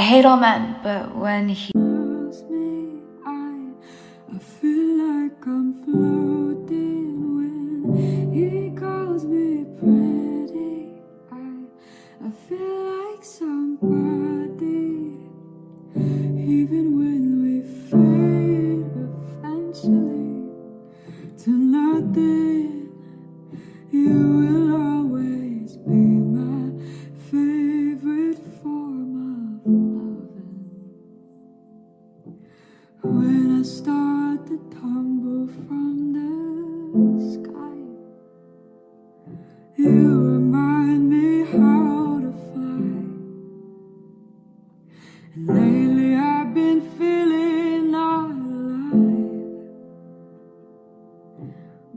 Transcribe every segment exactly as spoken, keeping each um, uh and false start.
I hate all men, but when he loves me, I, I feel like I'm floating. When he calls me pretty, I, I feel like somebody. Even when we fade eventually to nothing, you will always be my favorite form of loving. When I start to tumble from the sky, you remind me how to fly. And lately I've been feeling alive,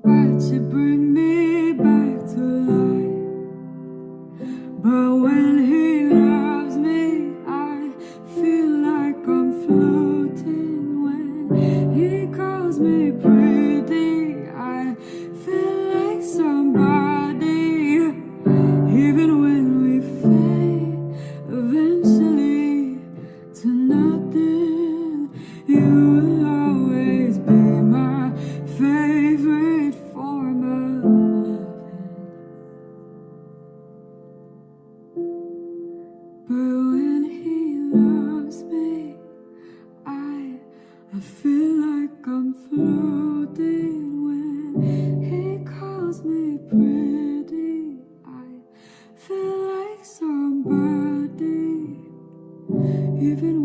but you bring me back to life. But when he loves me, I feel like I'm floating. When he calls me pretty, I feel like somebody. Even when we fade eventually to nothing, you will always be my favorite form of loving. But when he loves me, I, I feel like I'm floating. When he calls me pretty, I feel like somebody. Even